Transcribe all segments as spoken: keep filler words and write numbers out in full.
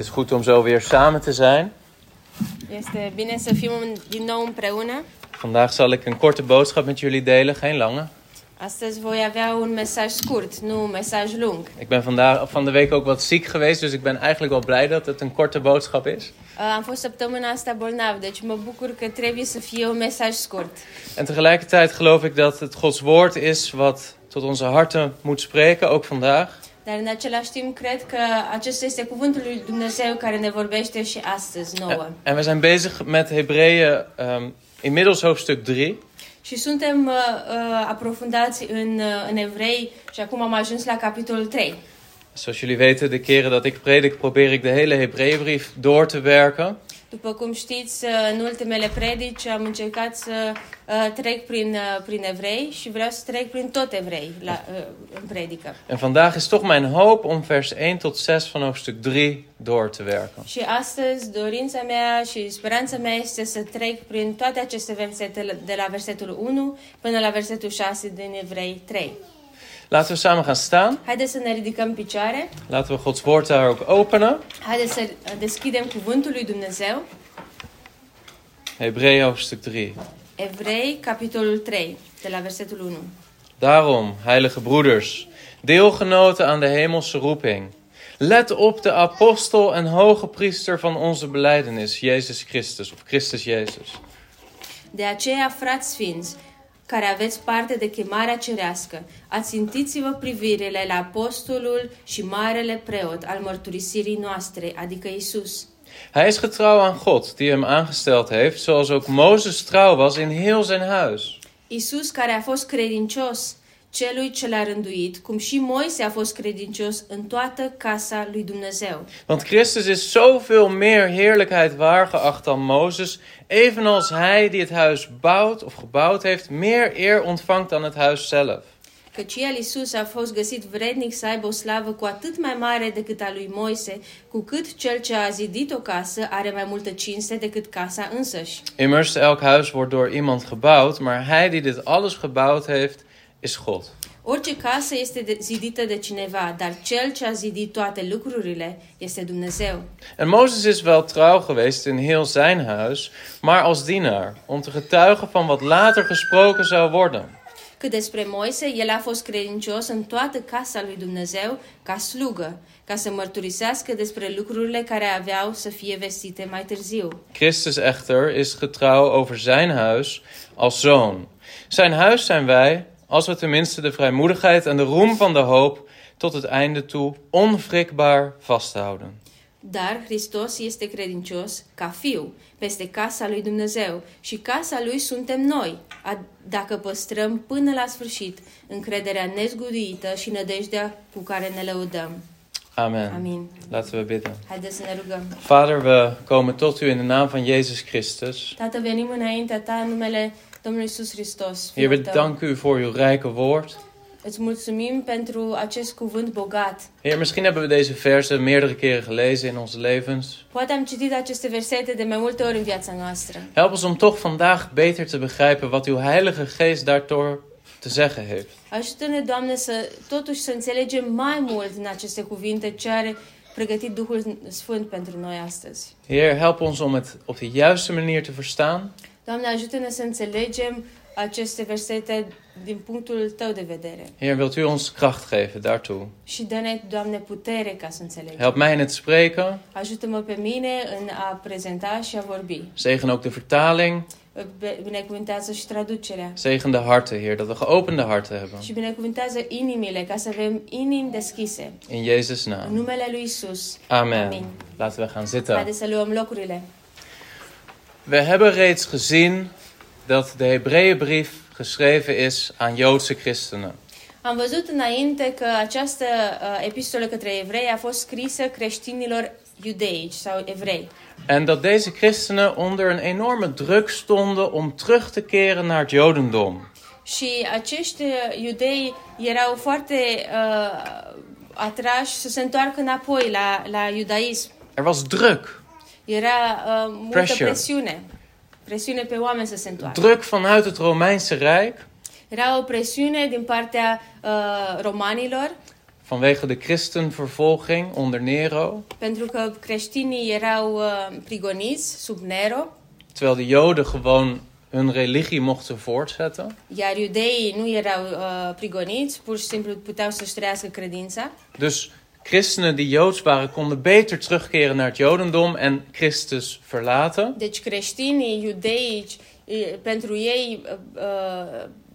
is goed om zo weer samen te zijn. Este bine să fim din nou împreună. Vandaag zal ik een korte boodschap met jullie delen, geen lange. Astăzi voi avea un mesaj scurt, nu un mesaj lung. Ik ben vandaag van de week ook wat ziek geweest, dus ik ben eigenlijk wel blij dat het een korte boodschap is. Uh, am fost săptămâna asta bolnav, deci mă bucur că trebuie să fie un mesaj scurt. En tegelijkertijd geloof ik dat het Gods woord is wat tot onze harten moet spreken, ook vandaag. Dar în același timp cred că acesta este cuvântul lui Dumnezeu care ne vorbește și astăzi nouă. En, en we zijn bezig met Hebreeën um, inmiddels hoofdstuk drie. Și suntem uh, aprofundați în, în Evrei și acum am ajuns la capitolul trei. Zoals jullie weten, de keren dat ik predik, probeer ik de hele Hebreeënbrief door te werken. După cum știți, în ultimele predici am încercat să uh, trec prin, uh, prin Evrei și vreau să trec prin tot Evrei la, uh, în predică. En vandaag is toch mijn hoop om vers één tot zes van hoofdstuk drie door te werken. Și astăzi dorința mea și speranța mea este să trec prin toate aceste versete de la versetul unu până la versetul șase din Evrei trei. Laten we samen gaan staan. Haideți să ne ridicăm picioare. Laten we Gods woord daar ook openen. Haideți să deschidem cuvântul lui Dumnezeu. Hebreeën hoofdstuk drie. Evrei capitolul trei, de la versetul unu. Daarom, heilige broeders, deelgenoten aan de hemelse roeping, let op de apostel en hoge priester van onze belijdenis, Jezus Christus, of Christus Jezus. De aceea, frați sfinți, care aveți parte de chemarea cerească, ațintiți-vă privirile la apostolul și marele preot al mărturisirii noastre, adică Iisus. Hij is getrouw aan God, die hem aangesteld heeft, zoals ook Mozes trouw was in heel zijn huis. Iisus, care a fost credincios celui ce l-a rânduit, cum și Moise a fost credincios în toată casa lui Dumnezeu. Want Christus is zoveel meer heerlijkheid waargeacht dan Mozes, evenals hij die het huis bouwt of gebouwd heeft, meer eer ontvangt dan het huis zelf. Căci el, Iisus, a fost găsit vrednic să aibă o slavă cu atât mai mare decât a lui Moise, cu cât cel ce a zidit o casă are mai multă cinste decât casa însăși. Immers, elk huis wordt door iemand gebouwd, maar hij die dit alles gebouwd heeft, is God. Orice casă este de- zidită de cineva, dar cel ce a zidit toate lucrurile este Dumnezeu. En Mozes is wel trouw geweest in heel zijn huis, maar als dienaar, om te getuigen van wat later gesproken zou worden. Cât despre Moise, el a fost credincios în toată casa lui Dumnezeu ca slugă, ca să mărturisească despre lucrurile care aveau să fie vestite mai târziu. Christus echter is getrouw over zijn huis als zoon. Zijn huis zijn wij, als we tenminste de vrijmoedigheid en de roem van de hoop tot het einde toe onwrikbaar vasthouden. Dar Hristos este credincios ca fiu peste casa lui Dumnezeu și casa lui suntem noi, dacă păstrăm până la sfârșit încrederea nezguduită și nădejdea cu care ne lăudăm. Amen. Amen. Laten we bidden. Haideți să ne rugăm. Vader, we komen tot u in de naam van Jezus Christus. Tată, venim înaintea ta în numele Domnul Iisus Hristos. Heer, we danken u voor uw rijke woord. Îți mulțumim pentru acest cuvânt bogat. Heer, misschien hebben we deze versen meerdere keren gelezen in onze levens. Poate am citit aceste versete de mai multe ori în viața noastră. Help ons om toch vandaag beter te begrijpen wat uw Heilige Geest daardoor te zeggen heeft. Ajută-ne, Doamne, să totuși să înțelegem mai mult din aceste cuvinte ce are pregătit Duhul Sfânt pentru noi astăzi. Heer, help ons om het op de juiste manier te verstaan. Doamne, ajută-ne să înțelegem aceste versete din punctul tău de vedere. Heer, wilt u ons kracht geven daartoe? Și dă-ne, Doamne, putere ca să înțelegem. Help mij in het spreken. Ajută-mă pe mine în a prezenta și a vorbi. Zegen ook de vertaling. Binecuvintează și traducerea. Zegen de harten, Heer, dat we geopende harten hebben. Și binecuvintează inimile, ca să avem inimi deschise. In Jezus' naam. În numele lui Iisus. Amen. Amin. Laten we gaan zitten. Haideți să luăm locurile. We hebben reeds gezien dat de Hebreeënbrief geschreven is aan Joodse christenen. Am văzut înainte că această uh, epistolă către evrei a fost scrisă creștinilor iudeici sau evrei. En dat deze christenen onder een enorme druk stonden om terug te keren naar het Jodendom. Și acești iudei erau foarte uh, atrași să se întoarcă înapoi la la iudaism. Er was druk. Era uh, multă pressure. presiune. Presiune pe oameni să se întoarcă. Druk vanuit het Romeinse Rijk. Era o presiune din partea uh, romanilor. vanwege de christenvervolging onder Nero. Pentru că creștinii erau uh, prigoniți sub Nero. Terwijl de Joden gewoon hun religie mochten voortzetten. Iar iudeii nu erau uh, prigoniți, pur și simplu puteau să-și trăiască credința. Dus christenen die Joods waren konden beter terugkeren naar het Jodendom en Christus verlaten. Deci creștinii, iudeii, pentru ei uh,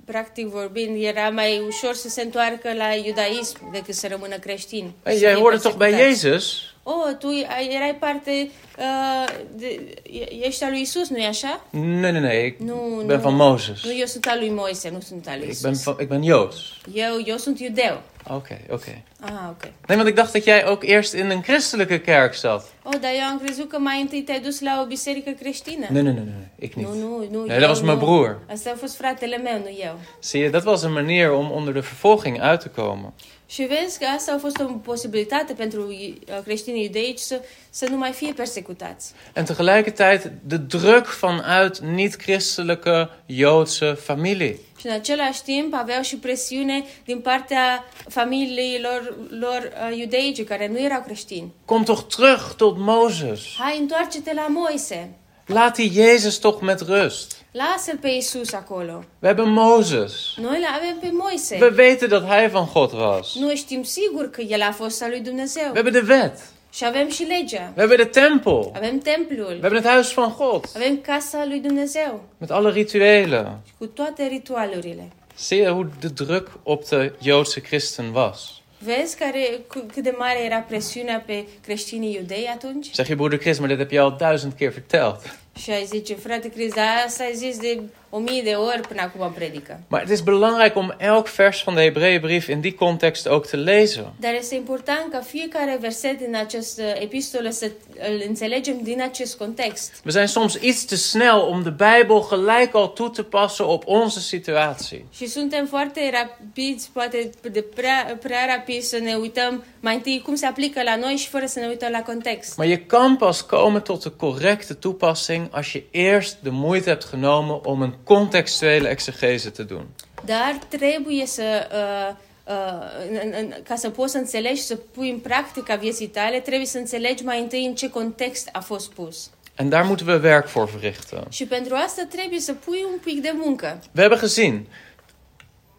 practic vorbind, era mai ușor să se întoarcă la iudaism decât să rămână creștin. Hey, jij hoorde toch bij Jezus? Oh, tu erai parte, uh, de, ești al lui Isus, nu-i așa? Nee, nee, nee, ik nu, ben nu, van Mozes. Nu, eu sunt al lui Moise, nu sunt al lui Isus. Ik ben, van, ik ben Joods. Eu, eu sunt iudeu. Oké, okay, oké. Okay. Ah, oké. Okay. Nee, want ik dacht dat jij ook eerst in een christelijke kerk zat. Oh, daar am crezut că mai întâi te-ai dus la o biserică creștină. Nee, nee, nee, nee, ik niet. Nu, nu, nu, nee, dat was nu. Mijn broer. Asta a fost fratele meu, nu eu. Zie je, dat was een manier om onder de vervolging uit te komen. Și vezi că asta a fost o posibilitate pentru creștinii iudeici să, să nu mai fie persecutați. En tegelijkertijd de druk vanuit niet-christelijke Joodse familie. Și în același timp aveau și presiune din partea familiilor lor iudeice care nu erau creștini. Kom toch terug tot Mozes. Hai, întoarce-te la Moise. Laat die Jezus toch met rust. Lasă-l pe Isus acolo. We hebben Mozes. Noi l-avem pe Moise. We weten dat hij van God was. Noi știm sigur că el a fost al lui Dumnezeu. We hebben de wet. Și avem și legea. We hebben de tempel. Avem templul. We hebben het huis van God. Avem casa lui Dumnezeu. Met alle rituelen. Cu toate ritualurile. Zie je hoe de druk op de Joodse christen was? Vezi care, cât de mare era presiunea pe creștinii iudei atunci? Zeg je broeder Chris, maar dit heb je al duizend keer verteld. Și ai zice, frate Chris, asta ai zis de o mie de ori până acum în predică. Maar het is belangrijk om elk vers van de Hebreeënbrief in die context ook te lezen. Dar este important ca fiecare verset din această epistolă să îl înțelegem din acest context. We zijn soms iets te snel om de Bijbel gelijk al toe te passen op onze situatie. Și suntem foarte rapizi, poate de prea, prea rapizi să ne uităm mai întâi cum se aplică la noi și fără să ne uităm la context. Maar je kan pas komen tot de correcte toepassing als je eerst de moeite hebt genomen om een contextuele exegese te doen. Daar trebuie să uh, uh, în, în, ca să poți să înțelegi să pui în practică vieții tale, trebuie să înțelegi mai întâi în ce context a fost pus. En daar moeten we werk voor verrichten. Și pentru asta trebuie să pui un pic de muncă. We hebben gezien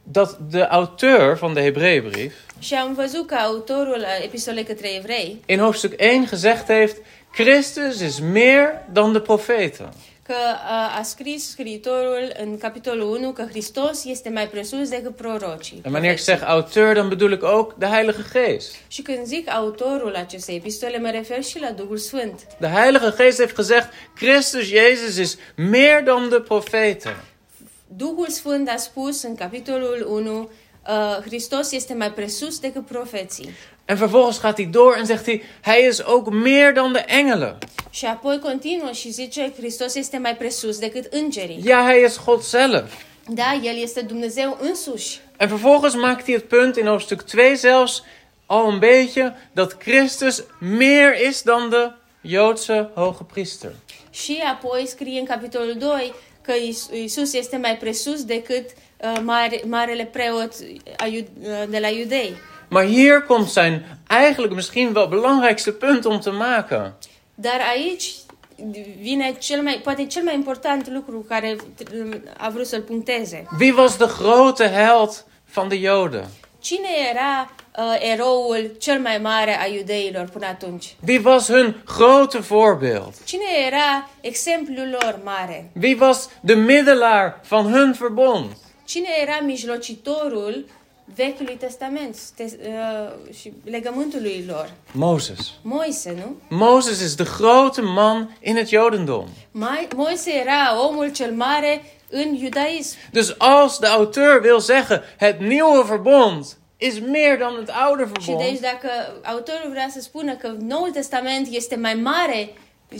dat de auteur van de Hebreeënbrief. Și am văzut că autorul epistolei către evrei in hoofdstuk één gezegd heeft: Christus is meer dan de profeten. Că uh, a scris scriitorul în capitolul unu că Hristos este mai presus decât prorocii. En wanneer ik zeg auteur, dan bedoel ik ook de Heilige Geest. Și când zic autorul acestei epistole, mă refer și la Duhul Sfânt. De Heilige Geest heeft gezegd: Christus Jezus is meer dan de profeten. Duhul Sfânt a spus în capitolul unu Uh, Hristos este mai presus decât profeții. En vervolgens gaat hij door en zegt hij: hij is ook meer dan de engelen. Și apoi continuă și zice: Hristos este mai presus decât îngerii. Ja, hij is God zelf. Da, el este Dumnezeu însuși. En vervolgens maakt hij het punt in hoofdstuk twee zelfs al een beetje dat Christus meer is dan de Joodse hogepriester. Și apoi scrie în capitolul doi că Iisus este mai presus decât Uh, mare, marele preot uh, de la Iudei. Maar hier komt zijn eigenlijk misschien wel belangrijkste punt om te maken. Daar aici vine cel mai, poate cel mai important lucru care a vrut să-l puncteze. Wie was de grote held van de Joden? Cine era uh, eroul cel mai mare a iudeilor până atunci? Wie was hun grote voorbeeld? Cine era exemplul lor mare? Wie was de middelaar van hun verbond? Cine era mijlocitorul Vechiului Testament te, uh, și legământului lor? Mozes. Moise, nu? Mozes is de grote man in het Jodendom. Ma- Moise era omul cel mare în judaïsme. Dus als de auteur wil zeggen het nieuwe verbond is meer dan het oude verbond. Și deci dacă autorul vrea să spună că Noul Testament este mai mare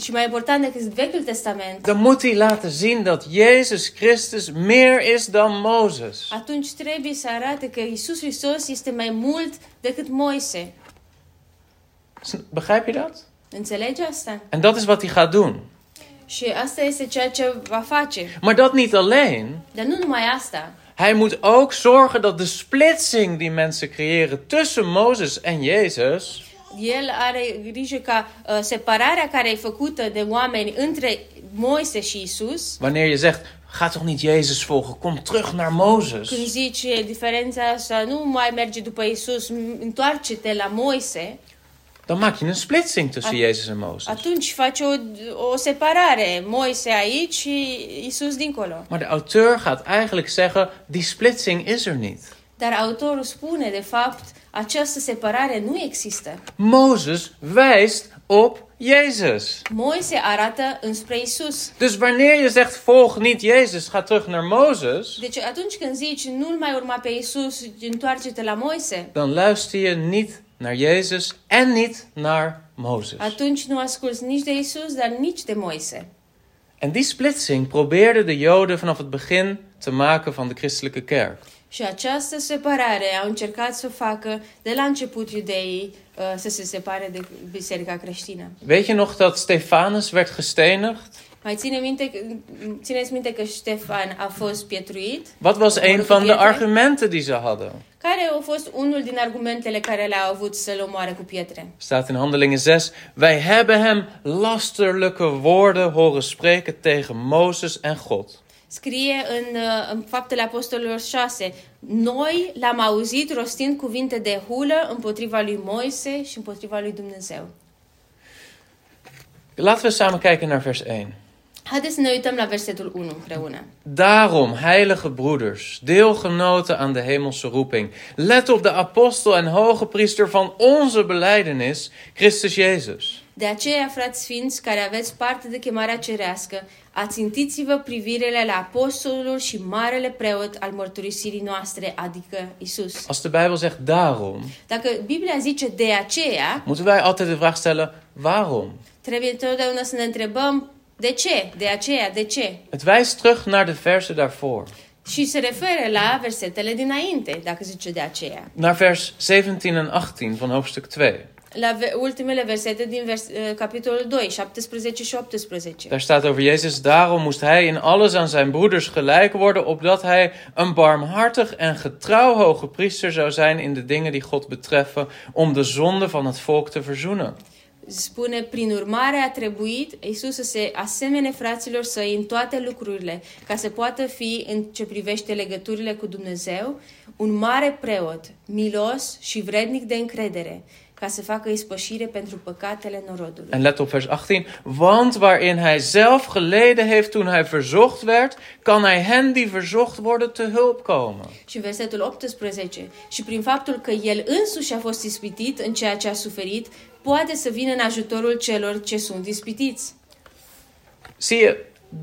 și mai important decât Vechiul Testament. Dan moet hij laten zien dat Jezus Christus meer is dan Mozes. Atunci trebuie să arate că Iisus Hristos este mai mult decât Moise. Begrijp je dat? Înțelegi asta? En dat is wat hij gaat doen. Și asta este ceea ce va face. Maar dat niet alleen. Dar nu numai asta. Hij moet ook zorgen dat de splitsing die mensen creëren tussen Mozes en Jezus... El are grijă ca uh, separarea care e făcută de oameni între Moise și Isus. Wanneer je zegt, ga toch niet Jezus volgen, kom terug naar Mozes. Când zice diferența asta, nu mai merge după Isus, întoarce-te la Moise. Dan maak je een splitsing tussen At- Jezus en Mozes. Atunci faci o, o separare. Moise aici și Isus dincolo. Maar de auteur gaat eigenlijk zeggen, die splitsing is er niet. Dar autorul spune, de fapt, această separare nu există. Mozes wijst op Jezus. Moise arată înspre Isus. Dus wanneer je zegt volg niet Jezus, ga terug naar Mozes. Deci atunci când zici nu-l mai urma pe Isus, întoarce-te la Moise. Dan luister je niet naar Jezus en niet naar Mozes. Atunci nu asculți nici de Isus, dar nici de Moise. En die splitsing probeerden de Joden vanaf het begin te maken van de christelijke kerk. Și această separare au încercat să facă de la început iudeii uh, să se separe de biserica creștină. Weet je nog dat Stefanus werd gestenigd? Mai ține minte, țineți minte că Ștefan a fost pietruit? Wat was een van de argumenten die ze hadden? Care a fost unul din argumentele care le-au avut să-l omoare cu pietre? Staat in Handelingen zes, wij hebben hem lasterlijke woorden horen spreken tegen Mozes en God. Scrie în, în Faptele Apostolilor șase, noi l-am auzit rostind cuvinte de hulă împotriva lui Moise și împotriva lui Dumnezeu. Laten we samen kijken naar vers één. Haideți să ne uităm la versetul unu împreună. Daarom, heilige broeders, deelgenoten aan de hemelse roeping, let op de apostel en hogepriester van onze belijdenis, Christus Jezus. De aceea, frați sfinți, care aveți parte de chemarea cerească, ațintiți-vă privirile la apostolul și marele preot al mărturisirii noastre, adică Isus. Als de Bijbel zegt daarom, dacă Biblia zice de aceea, moeten wij altijd de vraag stellen waarom. Trebuie întotdeauna să ne întrebăm de ce, de aceea, de ce. Het wijst terug naar de versen daarvoor. Și se referă la versetele dinainte, dacă zice de aceea. Naar vers zeventien en achttien van hoofdstuk twee. La ultimele versete din vers, uh, capitolul doi, zeventien și optsprezece. Daar staat over Jezus, daarom moest hij in alles aan zijn broeders gelijk worden, opdat hij een barmhartig en getrouw hoge priester zou zijn in de dingen die God betreffen, om de zonde van het volk te verzoenen. Spune, prin urmare a trebuit Iisus să se asemene fraților săi în toate lucrurile, ca să poată fi, în ce privește legăturile cu Dumnezeu, un mare preot, milos și vrednic de încredere, ca să facă ispășire pentru păcatele norodului. En let op vers achttien. Want waarin hij zelf geleden heeft toen hij verzocht werd, kan hij hen die verzocht worden te hulp komen. Și versetul optsprezece. Și prin faptul că el însuși a fost ispitit în ceea ce a suferit, poate să vină în ajutorul celor ce sunt ispitiți. Zie je,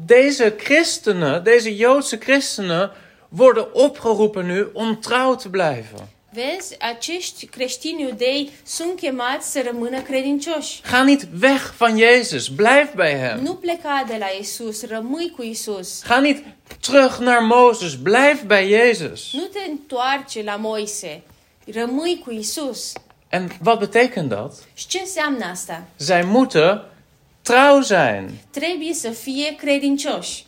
deze christenen, deze Joodse christenen worden opgeroepen nu om trouw te blijven. Vezi, acești creștini iudei sunt chemați să rămână credincioși. Ga niet weg van Jezus, blijf bij hem. Nu pleca de la Isus, rămâi cu Isus. Ga niet terug naar Mozes, blijf bij Jezus. Nu te întoarce la Moise, rămâi cu Isus. En wat betekent dat? Și ce înseamnă asta? Zij moeten trouw zijn. Trebuie să fie credincioși.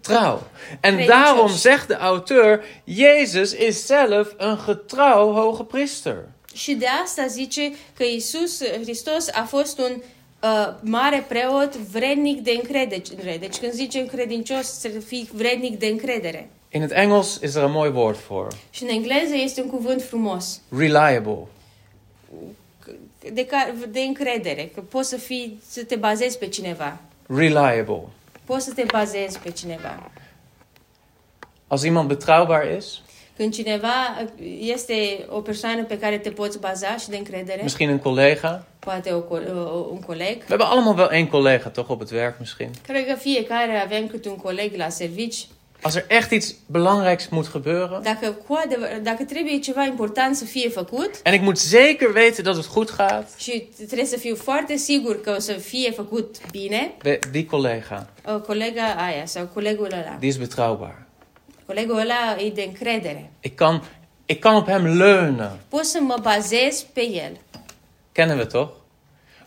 Trouw. En daarom zegt de auteur, Jezus is zelf een getrouw hoge priester. Și de asta zice că Iisus Hristos a fost un uh, mare preot vrednic de încredere. Deci când zicem credincios, să fii vrednic de încredere. In het Engels is er een mooi woord voor. Și în engleză este un cuvânt frumos. Reliable. De, de încredere, că poți să fii, să te bazezi pe cineva. Reliable. Poți să te bazezi pe cineva. Als iemand betrouwbaar is, când cineva este o persoană pe care te poți baza și de încredere. Misschien een collega. Poate o, o, un coleg. We hebben allemaal wel één collega toch op het werk misschien. Cred că fiecare avem câte un coleg la servici. Als er echt iets belangrijks moet gebeuren. Dacă, dacă trebuie ceva important să fie făcut. En ik moet zeker weten dat het goed gaat. Și trebuie să fiu foarte sigur că o să fie făcut bine. Die collega. O colega aia sau colegul ăla. Die is betrouwbaar. Colegul ăla e de încredere. Ik kan, ik kan op hem leunen. Pot să mă bazez pe el. Kennen we toch?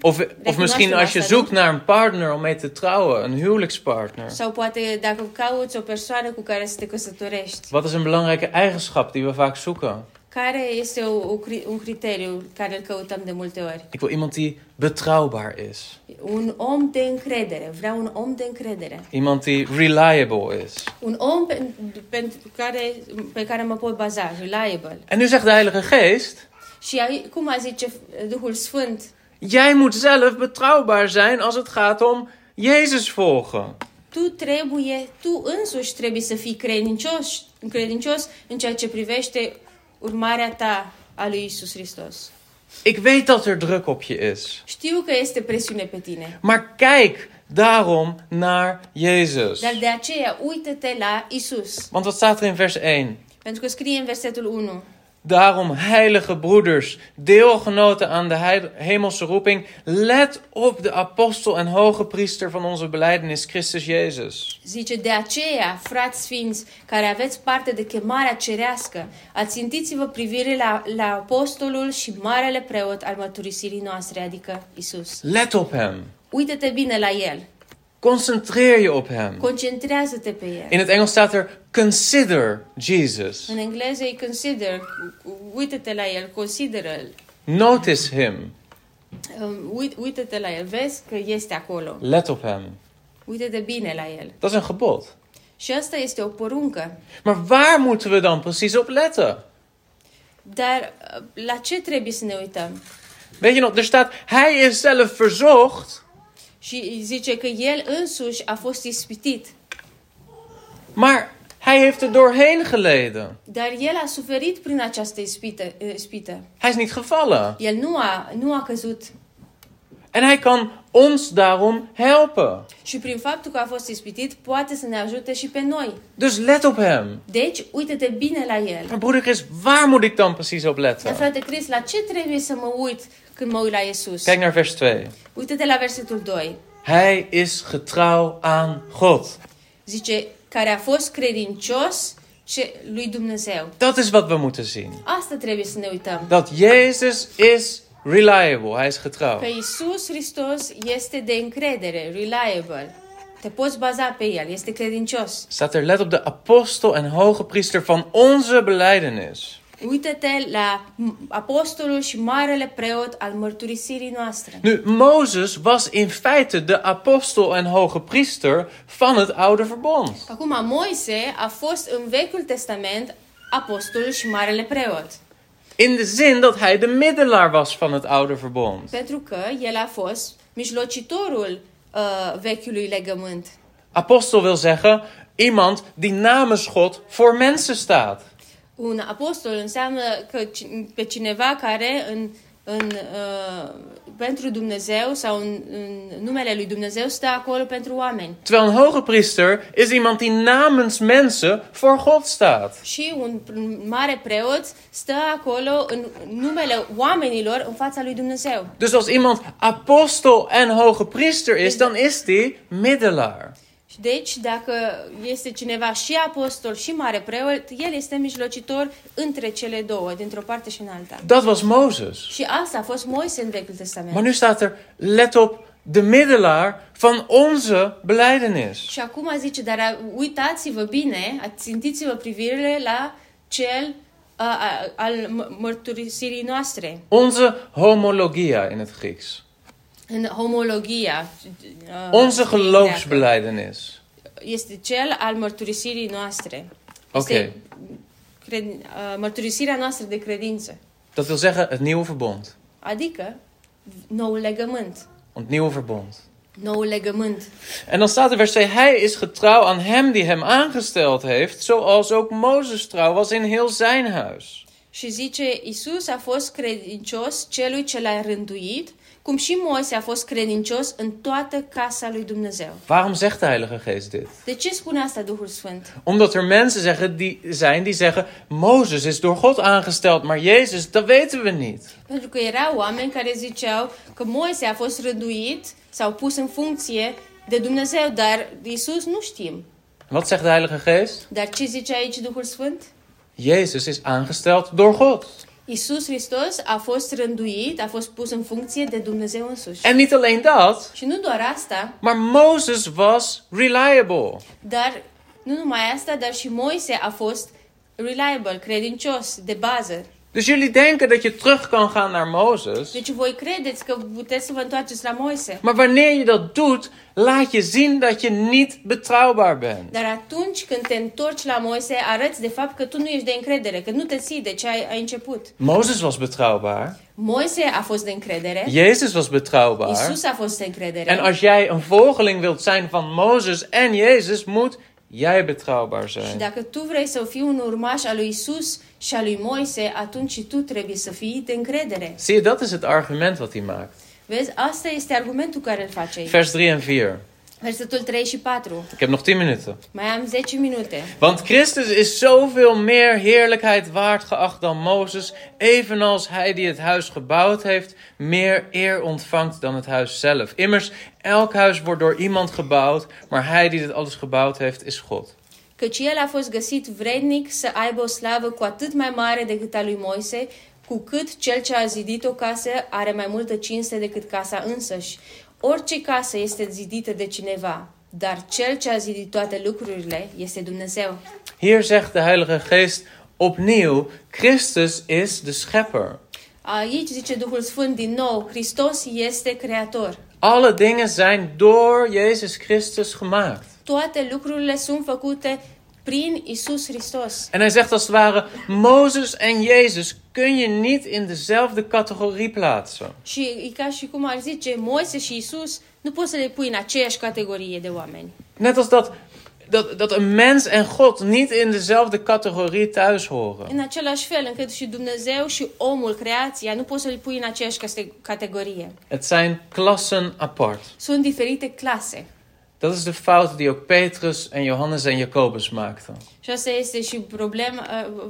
Of, of misschien als je zoekt naar een partner om mee te trouwen, een huwelijkspartner. Sau poate dacă cauți o persoană cu care să te căsătorești. Wat is een belangrijke eigenschap die we vaak zoeken? Care este o, un criteriu care îl căutăm de multe ori? Ik wil iemand die betrouwbaar is. Un om de încredere. Vreau un om de încredere. Iemand die reliable is. Un om pe, pe, care, pe care mă pot baza. Reliable. En nu zegt de Heilige Geest... Și cum a zice Duhul Sfânt? Jij moet zelf betrouwbaar zijn als het gaat om Jezus volgen. Tu trebuie, tu însuși trebuie să fii credincios, credincios în ceea ce privește urmarea ta a lui Iisus Hristos. Ik weet dat er druk op je is. Știu că este presiune pe tine. Maar kijk daarom naar Jezus. Dar de aceea uită-te la Iisus. Want wat staat er in vers één? Pentru că scrie în versetul unu. Daarom, heilige broeders, deelgenoten aan de heil- hemelse roeping, let op de apostel en hoge priester van onze belijdenis, Christus Jezus. Zice, de aceea, frați sfinți, care aveți parte de chemarea cerească, ațintiți-vă privire la, la apostolul și marele preot al mărturisirii noastre, adică Isus. Let op hem. Uită-te bine la el. Concentreer je op hem. Concentrează-te pe el. In het Engels staat er consider Jesus. În engleză e consider. Uită-te la el, consideră-l. Notice him. Uit, uită-te la el, vezi că este acolo. Let op him. Uită-te bine la el. Dat is een gebod. Și asta este o poruncă. Maar waar moeten we dan precies op letten? Dar la ce trebuie să ne uităm? Weet je nog, er staat hij is zelf verzocht. Și zice că el însuși a fost ispitit. Maar hij heeft er doorheen geleden. Dar el a suferit prin această ispită. ispită. Hij is niet gevallen. El nu a, nu a căzut. En hij kan ons daarom helpen. Și prin faptul că a fost ispitit, poate să ne ajute și pe noi. Dus let op hem. Deci, uită-te bine la el. Maar broeder Chris, waar moet ik dan precies op letten? Dar frate Chris, la ce trebuie să mă uit când mă uit la Iisus? Kijk naar vers twee. Uită-te la versetul doi. Hij is getrouw aan God. Zice, care a fost credincios lui Dumnezeu. Dat is wat we moeten zien. Asta trebuie să ne uităm. Dat Jezus is reliable, hij is getrouw. Că Iisus Hristos este de încredere, reliable. Te poți baza pe el, este credincios. Staat er let op de apostel en hoge priester van onze belijdenis. Uită-te la apostolul și marele preot al mărturisirii noastre. Nu, Mozes was in feite de apostel en hoge priester van het oude verbond. Acum Moise a fost în Vechiul Testament apostolul și marele preot. In de zin dat hij de middelaar was van het oude verbond. Pentru că el a fost mijlocitorul uh, vechiului legământ. Apostel wil zeggen iemand die namens God voor mensen staat. Un apostol înseamnă că pe cineva care în, în, uh, pentru Dumnezeu sau în, în numele lui Dumnezeu stă acolo pentru oameni. Terwijl een hoge priester is iemand die namens mensen voor God staat. Și un mare preot stă acolo în numele oamenilor în fața lui Dumnezeu. Dus als iemand apostel en hoge priester is, dan is die middelaar. Deci, dacă este cineva și apostol și mare preot, el este mijlocitor între cele două, dintr-o parte și în alta. Dat was Mozes. Și asta a fost Moise în Vechiul Testament. Maar nu staat er, let op de middelaar van onze belijdenis. Și acum zice, dar uitați-vă bine, ațintiți-vă privirile la cel a, a, al mărturisirii noastre. Onze homologia in het Grieks. În homologia. Onze geloofsbelijdenis. Este cel al mărturisirii noastre. Este cred, mărturisirea noastră de credință. Dat wil zeggen het nieuwe verbond. Adică noul legământ. Het nieuwe verbond. Noul legământ. En dan staat in vers twee: Hij is getrouw aan hem die hem aangesteld heeft, zoals ook Mozes trouw was in heel zijn huis. Și zice, Iisus a fost credincios celui ce l-a rânduit, cum și Moise a fost credincios în toată casa lui Dumnezeu. Waarom zegt de Heilige Geest dit? De ce spune asta Duhul Sfânt? Omdat er mensen zeggen die zijn die zeggen Mozes is door God aangesteld, maar Jezus, dat weten we niet. Pentru că erau oameni care ziceau că Moise a fost rânduit sau pus în funcție de Dumnezeu, dar Iisus nu știm. Wat zegt de Heilige Geest? Dar ce zice aici Duhul Sfânt? Jezus is aangesteld door God. Iisus Hristos a fost rânduit, a fost pus în funcție de Dumnezeu însuși. And niet alleen dat. Și nu doar asta. Maar Moses was reliable. Dar nu numai asta, dar și Moise a fost reliable, credincios, de bază. Dus jullie denken dat je terug kan gaan naar Mozes. Deci voi credeți că puteți să vă întoarceți la Moise. Maar wanneer je dat doet, laat je zien dat je niet betrouwbaar bent. Dar atunci când te întorci la Moise, arăți de fapt că tu nu ești de încredere, că nu te ții de ce ai, ai început. Mozes was betrouwbaar. Moise a fost de încredere. Jezus was betrouwbaar. Isus a fost de încredere. En als jij een volgeling wilt zijn van Mozes en Jezus, moet jij betrouwbaar zijn. Și dacă tu vrei să fii un urmaș al lui Isus și al lui Moise, atunci tu trebuie să fii de încredere. Zie, dat is het argument wat hij maakt. Vezi, asta este argumentul care îl face aici. Vers drie en vier. Versetul trei și patru. Ik heb nog tien minuten. Mai am zece minute. Want Christus is zoveel meer heerlijkheid waard geacht dan Mozes, evenals hij die het huis gebouwd heeft, meer eer ontvangt dan het huis zelf. Immers, elk huis wordt door iemand gebouwd, maar hij die dit alles gebouwd heeft, is God. Căci el a fost găsit vrednic să aibă o slavă cu atât mai mare decât a lui Moise, cu cât cel ce a zidit o casă are mai multă cinste decât casa însăși. Orice casă este zidită de cineva, dar cel ce a zidit toate lucrurile este Dumnezeu. Hier zegt de Heilige Geest opnieuw, Christus is de schepper. Aici zice Duhul Sfânt din nou, Hristos este creator. Alle dingen zijn door Jezus Christus gemaakt. Toate lucrurile sunt făcute prin Isus Hristos. En hij zegt als het ware, Mozes en Jezus kun je niet in dezelfde categorie plaatsen. Și ca și cum ar zice, Moise și Isus nu poți să le pui în aceeași categorie de oameni. Net als dat dat dat een mens en God niet in dezelfde categorie thuis horen. În același fel, încât și Dumnezeu și omul, creația, nu poți să le pui în aceeași categorie. Het zijn klassen apart. Sunt diferite clase. Dat is de fout die ook Petrus en Johannes en Jacobus maakten. Și asta este și problem,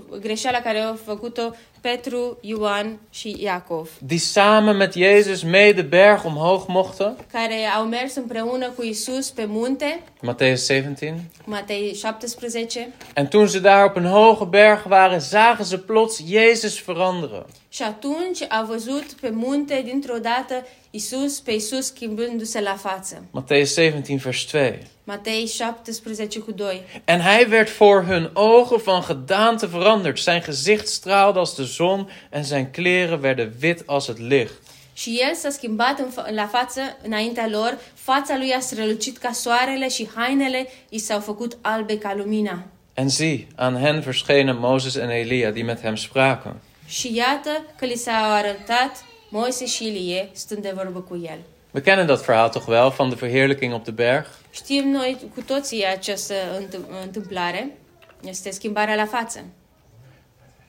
uh, greșeala care au făcut-o Petru, Ioan și Iacov. Die samen met Jezus mee de berg omhoog mochten. Care au mers împreună cu Isus pe munte. Mattheüs zeventien. Matei șaptesprezece. En toen ze daar op een hoge berg waren, zagen ze plots Jezus veranderen. Și atunci a văzut pe munte dintr-o dată Isus, pe Isus schimbându-se la față. Mattheüs zeventien vers twee. Matei șaptesprezece cu doi. En hij werd voor hun ogen van gedaante veranderd. Zijn gezicht straalde als de zon en zijn kleren werden wit als het licht. Și el s-a schimbat în fa- la față înaintea lor, fața lui a strălucit ca soarele și hainele i s-au făcut albe ca lumina. En zie, aan hen verschenen Mozes en Elia die met hem spraken. Și iată că li s-au arătat Moise și Ilie stând de vorbă cu el. We kennen dat verhaal toch wel van de verheerlijking op de berg? Știm noi cu toții această întâmplare. Este schimbarea la față.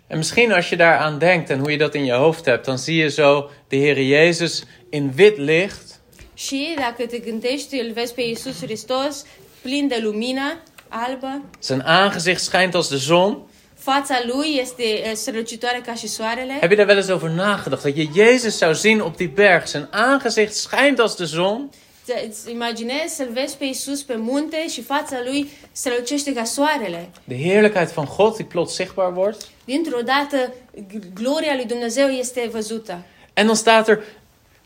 En misschien als je daaraan denkt en hoe je dat in je hoofd hebt, dan zie je zo de Heer Jezus in wit licht. Și dacă te gândești, îl vezi pe Iisus Hristos plin de lumină albă. Zijn aangezicht schijnt als de zon. Fața lui este strălucitoare ca și soarele. Heb je daar wel eens over nagedacht dat je Jezus zou zien op die berg? Zijn aangezicht schijnt als de zon. Îți imaginezi să-l vezi pe Iisus pe munte și fața lui strălucește ca soarele. De heerlijkheid van God die plots zichtbaar wordt. Dintr-o dată gloria lui Dumnezeu este văzută. En dan staat er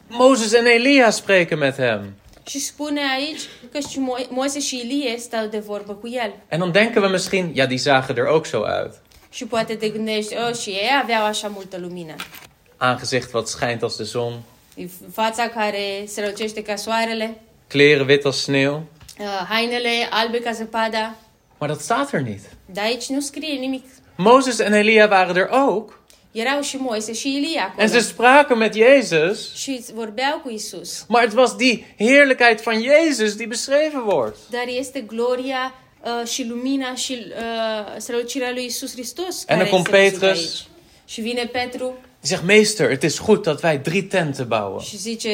Mozes en Elia spreken met hem. Și spune aici că și Mo- Moise și Ilie stau de vorbă cu el. En dan denken we misschien, ja, die zagen er ook zo uit. Și poate te gândești, oh, și ei aveau așa multă lumină. Aangezicht wat schijnt als de zon. Fața care se răcește ca soarele. Kleren wit als sneeuw. Uh, hainele albe ca zăpada. Maar dat staat er niet. Dar aici nu scrie nimic. Mozes en Elia waren er ook. Erau și Moise și Ilie acolo. En ze spraken met Jezus. Și vorbeau cu Isus. Maar het was die heerlijkheid van Jezus die beschreven wordt. Dar este gloria uh, și lumina și uh, strălucirea lui Isus Hristos. En dan komt Petrus. Și vine Petru. Die zegt, meester, het is goed dat wij drie tenten bouwen. Și zice,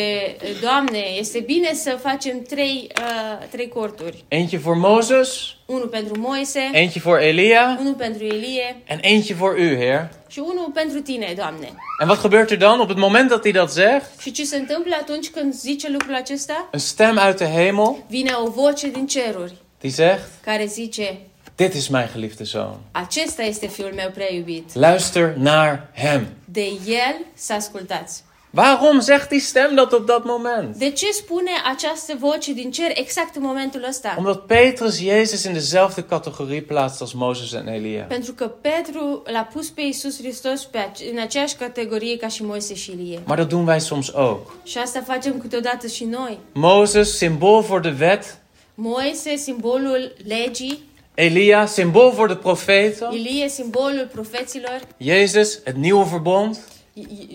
Doamne, este bine să facem trei, uh, trei corturi. Eentje voor Mozes. Unul pentru Moise. Eentje voor Elia. Unul pentru Elie. En eentje voor u, Heer. Și unul pentru tine, Doamne. En wat gebeurt er dan op het moment dat hij dat zegt? Și ce se întâmplă atunci când zice lucrul acesta? Een stem uit de hemel. Vine o voce din ceruri. Die zegt. Care zice. Dit is mijn geliefde zoon. Acesta este fiul meu prea iubit. Luister naar hem. De el să ascultați. Waarom zegt die stem dat op dat moment? De ce spune această voce din cer exact în momentul ăsta? Omdat Petrus Jezus in dezelfde categorie plaatst als Mozes en Elia. Pentru că Petru l-a pus pe Iisus Hristos pe ace- în aceeași categorie ca și Moise și Elia. Maar dat doen wij soms ook. Și asta facem câteodată și noi. Mozes, symbool voor de wet. Moise, simbolul legii. Elia, symbool voor de profeten. Elia, symbolul profeților. Jezus, het nieuwe verbond.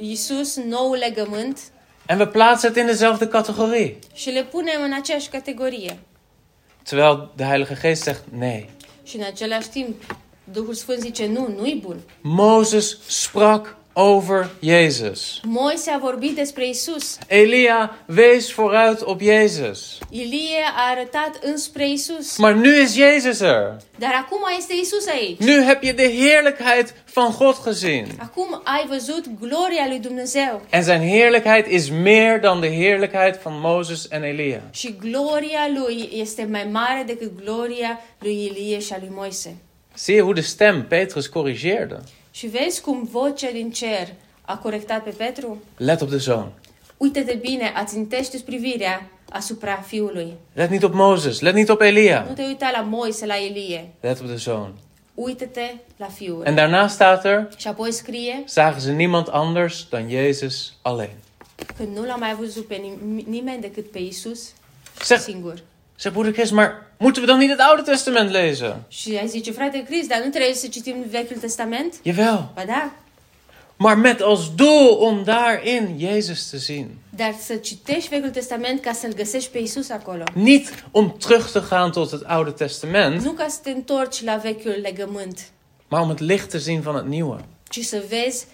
Iisus, nou legământ. En we plaatsen het in dezelfde categorie. Și le punem în aceeași categorie. Terwijl de Heilige Geest zegt nee. Și în același timp, Duhul Sfânt zice nu, nu-i bun. Mozes sprak over Jezus. Moise a vorbit despre Iisus. Elia wees vooruit op Jezus. Elia a arătat înspre Iisus. Maar nu is Jezus er. Dar acum este Iisus aici. Nu heb je de heerlijkheid van God gezien. Acum ai văzut gloria lui Dumnezeu. En zijn heerlijkheid is meer dan de heerlijkheid van Mozes en Elia. Și gloria lui este mai mare decât gloria lui Elia și a lui Moise. Zie je hoe de stem Petrus corrigeerde? Și vezi cum vocea din cer a corectat pe Petru? Let op de zoon. Uită-te bine, ațintește-ți privirea asupra fiului. Let niet op Mozes, let niet op Elia. Nu te uita la Moise, la Elie. Let op de zoon. Uită-te la fiul. En daarna staat er, și apoi scrie, zagen ze niemand anders dan Jezus alleen. Când nu l-a mai văzut pe nim- nimeni decât pe Iisus zeg, singur. Zeg broeder Chris, maar moeten we dan niet het Oude Testament lezen? Și hij zice, frate Chris, dar nu trebuie să citim Vechiul Testament? Jawel. Ba da. Maar met als doel om daarin Jezus te zien. Dar să citești Vechiul Testament ca să-l găsești pe Iisus acolo. Niet om terug te gaan tot het Oude Testament. Nu ca să te întorci la Vechiul Legământ. Maar om het licht te zien van het Nieuwe. Ci să vezi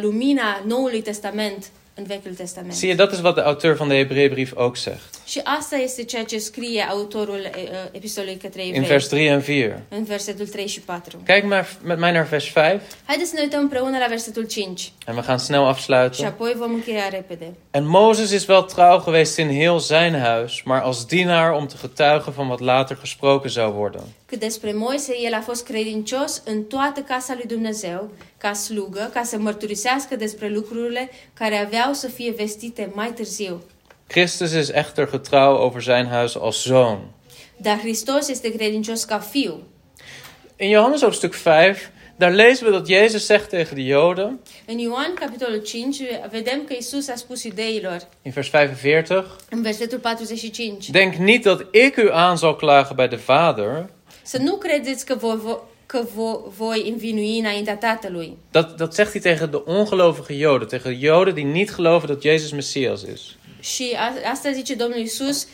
lumina Noului Testament. În Vechiul Testament. Zie je, dat is wat de auteur van de Hebreeënbrief ook zegt. Și asta este ceea ce scrie autorul uh, epistolei către evrei. In vers drie en vier. În versetul trei și patru. Kijk maar met mij naar vers vijf. Haideți să ne uităm împreună la versetul cinci. En we gaan snel afsluiten. Și apoi vom încheia repede. En Mozes is wel trouw geweest in heel zijn huis, maar als dienaar om te getuigen van wat later gesproken zou worden. Că despre Moise, el a fost credincios în toată casa lui Dumnezeu, ca slugă, ca să mărturisească despre lucrurile care aveau să fie vestite mai târziu. Christus is echter getrouw over zijn huis als zoon. Dar Hristos este credincios ca fiu. In Johannes hoofdstuk vijf, daar lezen we dat Jezus zegt tegen de Joden. In Ioan capitolul cinci vedem că Iisus a spus iudeilor. In vers vijfenveertig. În versetul patruzeci și cinci. Denk niet dat ik u aan zal klagen bij de Vader. Să nu credeți că voi, că voi învinui înaintea Tatălui. Dat, dat zegt hij tegen de ongelovige Joden. Tegen de Joden die niet geloven dat Jezus Messias is. Și a, asta zice Domnul Iisus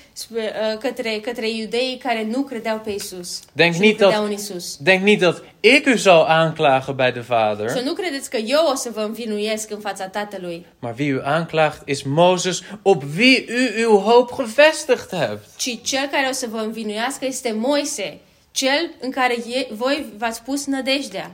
către, către iudeii care nu credeau pe Iisus. Denk nu niet credeau dat, în Iisus. Denk niet dat ik u zal aanklagen bij de Vader. Să nu credeți că eu o să vă învinuiesc în fața Tatălui. Maar wie u aanklaagt is Mozes, op wie u uw hoop gevestigd hebt. Ci cel care o să vă învinuiască este Moise. Cel în care voi v-ați pus nădejdea.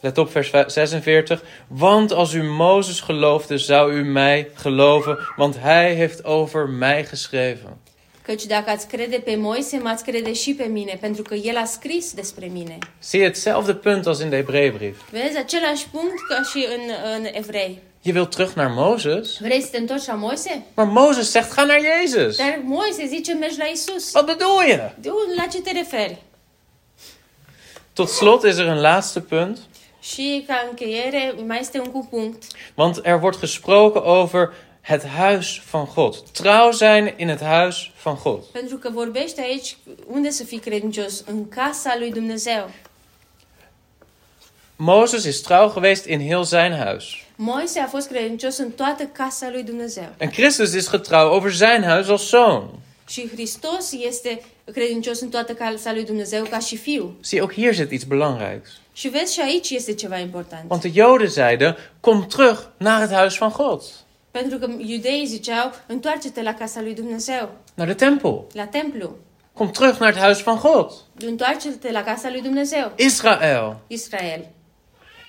Let op vers zesenveertig. Want als u Mozes geloofde, zou u mij geloven, want hij heeft over mij geschreven. Căci dacă ați crede pe Moise, m-ați crede și pe mine, pentru că el a scris despre mine. Zie je hetzelfde punt als in de Hebreeënbrief. Vezi același punct ca și în, în Evrei. Je wilt terug naar Mozes? Vrei să te întorci la Moise? Maar Mozes zegt, ga naar Jezus. Dar Moise zice, mergi la Iisus. Wat bedoel je? La ce te referi? Tot slot is er een laatste punt. Și ca încheiere mai este încă un punct. Want er wordt gesproken over het huis van God. Trouw zijn in het huis van God. Pentru că vorbește aici unde să fii credincios, în casa lui Dumnezeu. Mozes is trouw geweest in heel zijn huis. Moise a fost credincios în toată casa lui Dumnezeu. En Christus is getrouw over zijn huis als zoon. Și Hristos este credincios în toată casa lui Dumnezeu ca și fiu. Zie, ook hier zit iets belangrijks. Și vezi, și aici este ceva important. Want de Joden zeiden, kom terug naar het huis van God. Pentru că iudeii ziceau, întoarce-te la casa lui Dumnezeu. Naar de tempel. La templu. Kom terug naar het huis van God. Întoarce-te la casa lui Dumnezeu. Israël. Israël.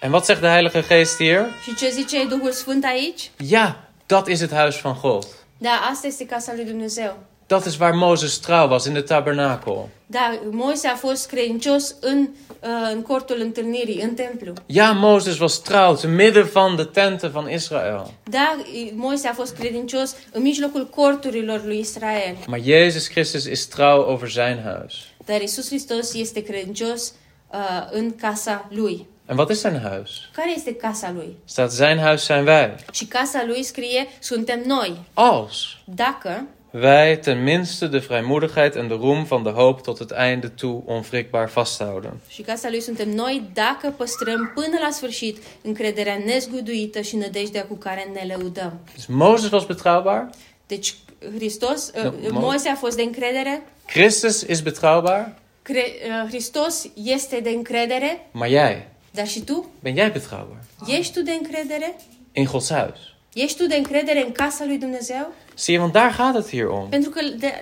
En wat zegt de Heilige Geest hier? Și ce zice Duhul Sfânt aici? Ja, dat is het huis van God. Da, asta este casa lui Dumnezeu. Dat is waar Mozes trouw was in de tabernakel. Da, Moise a fost credincios în, uh, în cortul întâlnirii, în templu. Ja, Mozes was trouw te midden van de tenten van Israël. Da, Moise a fost credincios în mijlocul corturilor lui Israël. Maar Jezus Christus is trouw over zijn huis. Dar Iisus Hristos este credincios uh, în casa lui. En wat is zijn huis? Care este casa lui? Staat zijn huis zijn wij. Și casa lui scrie suntem noi. Als. Dacă. Wij tenminste de vrijmoedigheid en de roem van de hoop tot het einde toe onwrikbaar vasthouden. Și casa lui suntem noi dacă păstrăm până la sfârșit încrederea nezguduită și nădejdea cu care ne lăudăm. Dus Mozes was betrouwbaar. Deci Hristos, uh, Moise a fost de încredere. Christus is betrouwbaar. Cre- uh, Hristos este de încredere. Maar jij? Dar și tu? Ben jij betrouwbaar? Ești tu de încredere? In Gods huis. Ești tu de încredere în casa lui Dumnezeu? Zie je, want daar gaat het hier om. Pentru că de,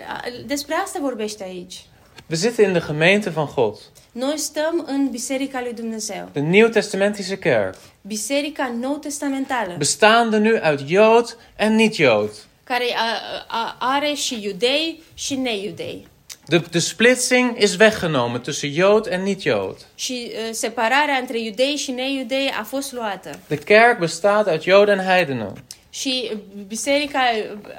despre asta vorbește aici. We zitten in de gemeente van God. Noi stăm în biserica lui Dumnezeu. De nieuwtestamentische kerk. Biserica nou-testamentală. Bestaande nu uit Jood en niet-Jood. Care a, a, are și iudei și nejudei. De, de splitsing is weggenomen tussen Jood en niet-Jood. Și uh, separarea între iudei și nejudei a fost luată. De kerk bestaat uit Joden en heidenen. Și biserica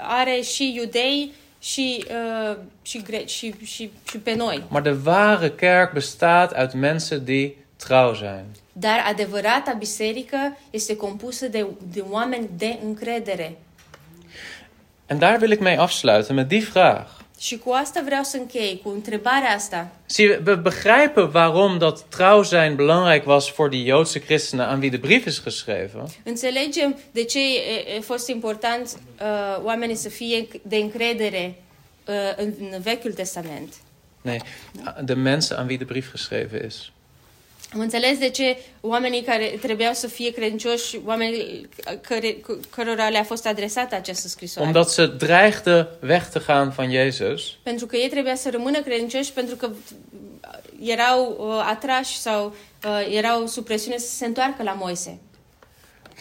are și iudei și uh, și greci și, și și pe noi. Maar de ware kerk bestaat uit mensen die trouw zijn. Dar adevărata biserică este compusă de de oameni de încredere. En daar wil ik mee afsluiten met die vraag. Și cu asta vreau să închei, cu întrebarea asta. Zie, we begrijpen waarom dat trouw zijn belangrijk was voor die Joodse christenen aan wie de brief is geschreven. Înțelegem de ce a fost important uh, oamenii să fie de încredere uh, în, în Vechiul Testament. Nee, de mensen aan wie de brief geschreven is. Am înțeles de ce oamenii care trebuiau să fie credincioși, oamenii care, cărora le-a fost adresată această scrisoare. Omdat ze dreigden weg te gaan van Jezus. Pentru că ei trebuia să rămână credincioși, pentru că erau uh, atrași sau uh, erau sub presiune să se întoarcă la Moise.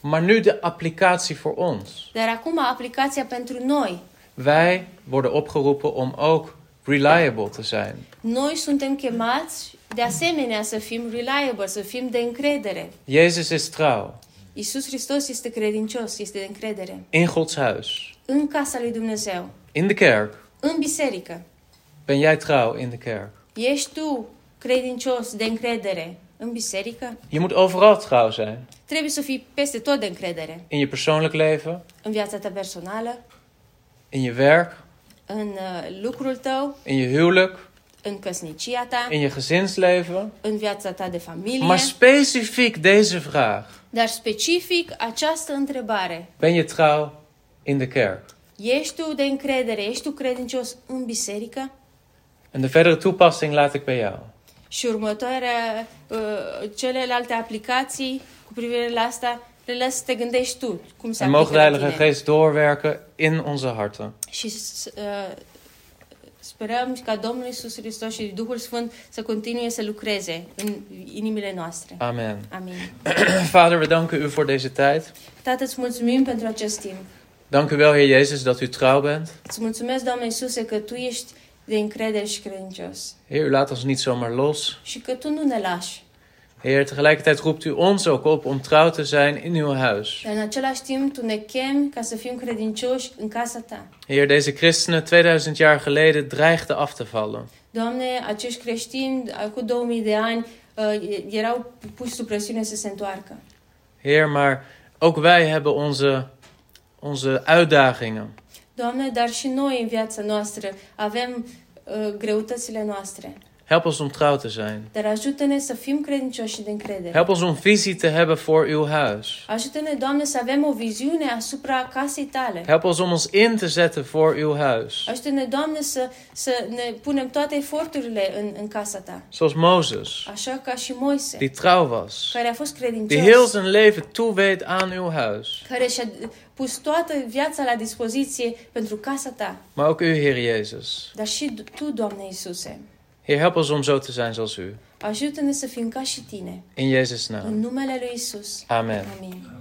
Maar nu de aplicatie voor ons. Dar acum aplicația pentru noi. Wij worden opgeroepen om ook reliable te zijn. Noi suntem chemați de asemenea să fim reliable, să fim de încredere. Jezus is trouw. Iisus Hristos este credincios, este de încredere. In Gods huis. În casa lui Dumnezeu. In de kerk. În biserică. Ben jij trouw in de kerk? Ești tu credincios, de încredere în biserică? Je moet overal trouw zijn. Trebuie să fii peste tot de încredere. In je persoonlijk leven. În viața ta personală. In je werk. În uh, lucrul tău. In je huwelijk. În căsnicia ta, in je gezinsleven, în viața ta de familie. Maar specifiek deze vraag. Dar specific această întrebare. Ben je trouw in de kerk? Ești tu de încredere, ești tu credincios în biserică? En de verdere toepassing laat ik bij jou. Și următoarea uh, celelalte aplicații cu privire la asta, le las să te gândești tu cum se aplică. En mogen de Heilige Geest doorwerken in onze harten. Și uh, sperăm ca Domnul Iisus Hristos și Duhul Sfânt să continue să lucreze în inimile noastre. Amen. Amen. Vader, we danken u voor deze tijd. Tată, îți mulțumim pentru acest timp. Dank u wel, Heer Jezus, dat u trouw bent. Îți mulțumesc, Doamne Iisuse, că tu ești de încredere și credincios. Heer, u laat ons niet zomaar los. Și că tu nu ne lași. Heer, tegelijkertijd roept u ons ook op om trouw te zijn in uw huis. În același timp, tu ne chemi ca să fim credincioși în casa ta. Heer, deze christenen tweeduizend jaar geleden dreigden af te vallen. Doamne, acești creștini cu două mii de ani erau puși sub presiune să se întoarcă. Heer, maar ook wij hebben onze onze uitdagingen. Doamne, dar și noi în viața noastră avem uh, greutățile noastre. Help ons om trouw te zijn. Dar ajută-ne să fim credincioși și de încredere. Help ons om visie te hebben voor uw huis. Ajută-ne, Doamne, să avem o viziune asupra casei tale. Help ons om ons in te zetten voor uw huis. Ajută-ne, Doamne, să să ne punem toate eforturile în în casa ta. Zoals Mozes. Așa ca și Moise. Die trouw was. Care a fost credincios. Die heel zijn leven toeweed aan uw huis. Care și-a pus toată viața la dispoziție pentru casa ta. Maar ook u, Heer Jezus. Dar și tu, Doamne Iisuse. Heer, help ons om zo te zijn zoals u. Ajută-ne să fim ca și tine. In Jezus' naam. În numele lui Isus. Amen. Amen.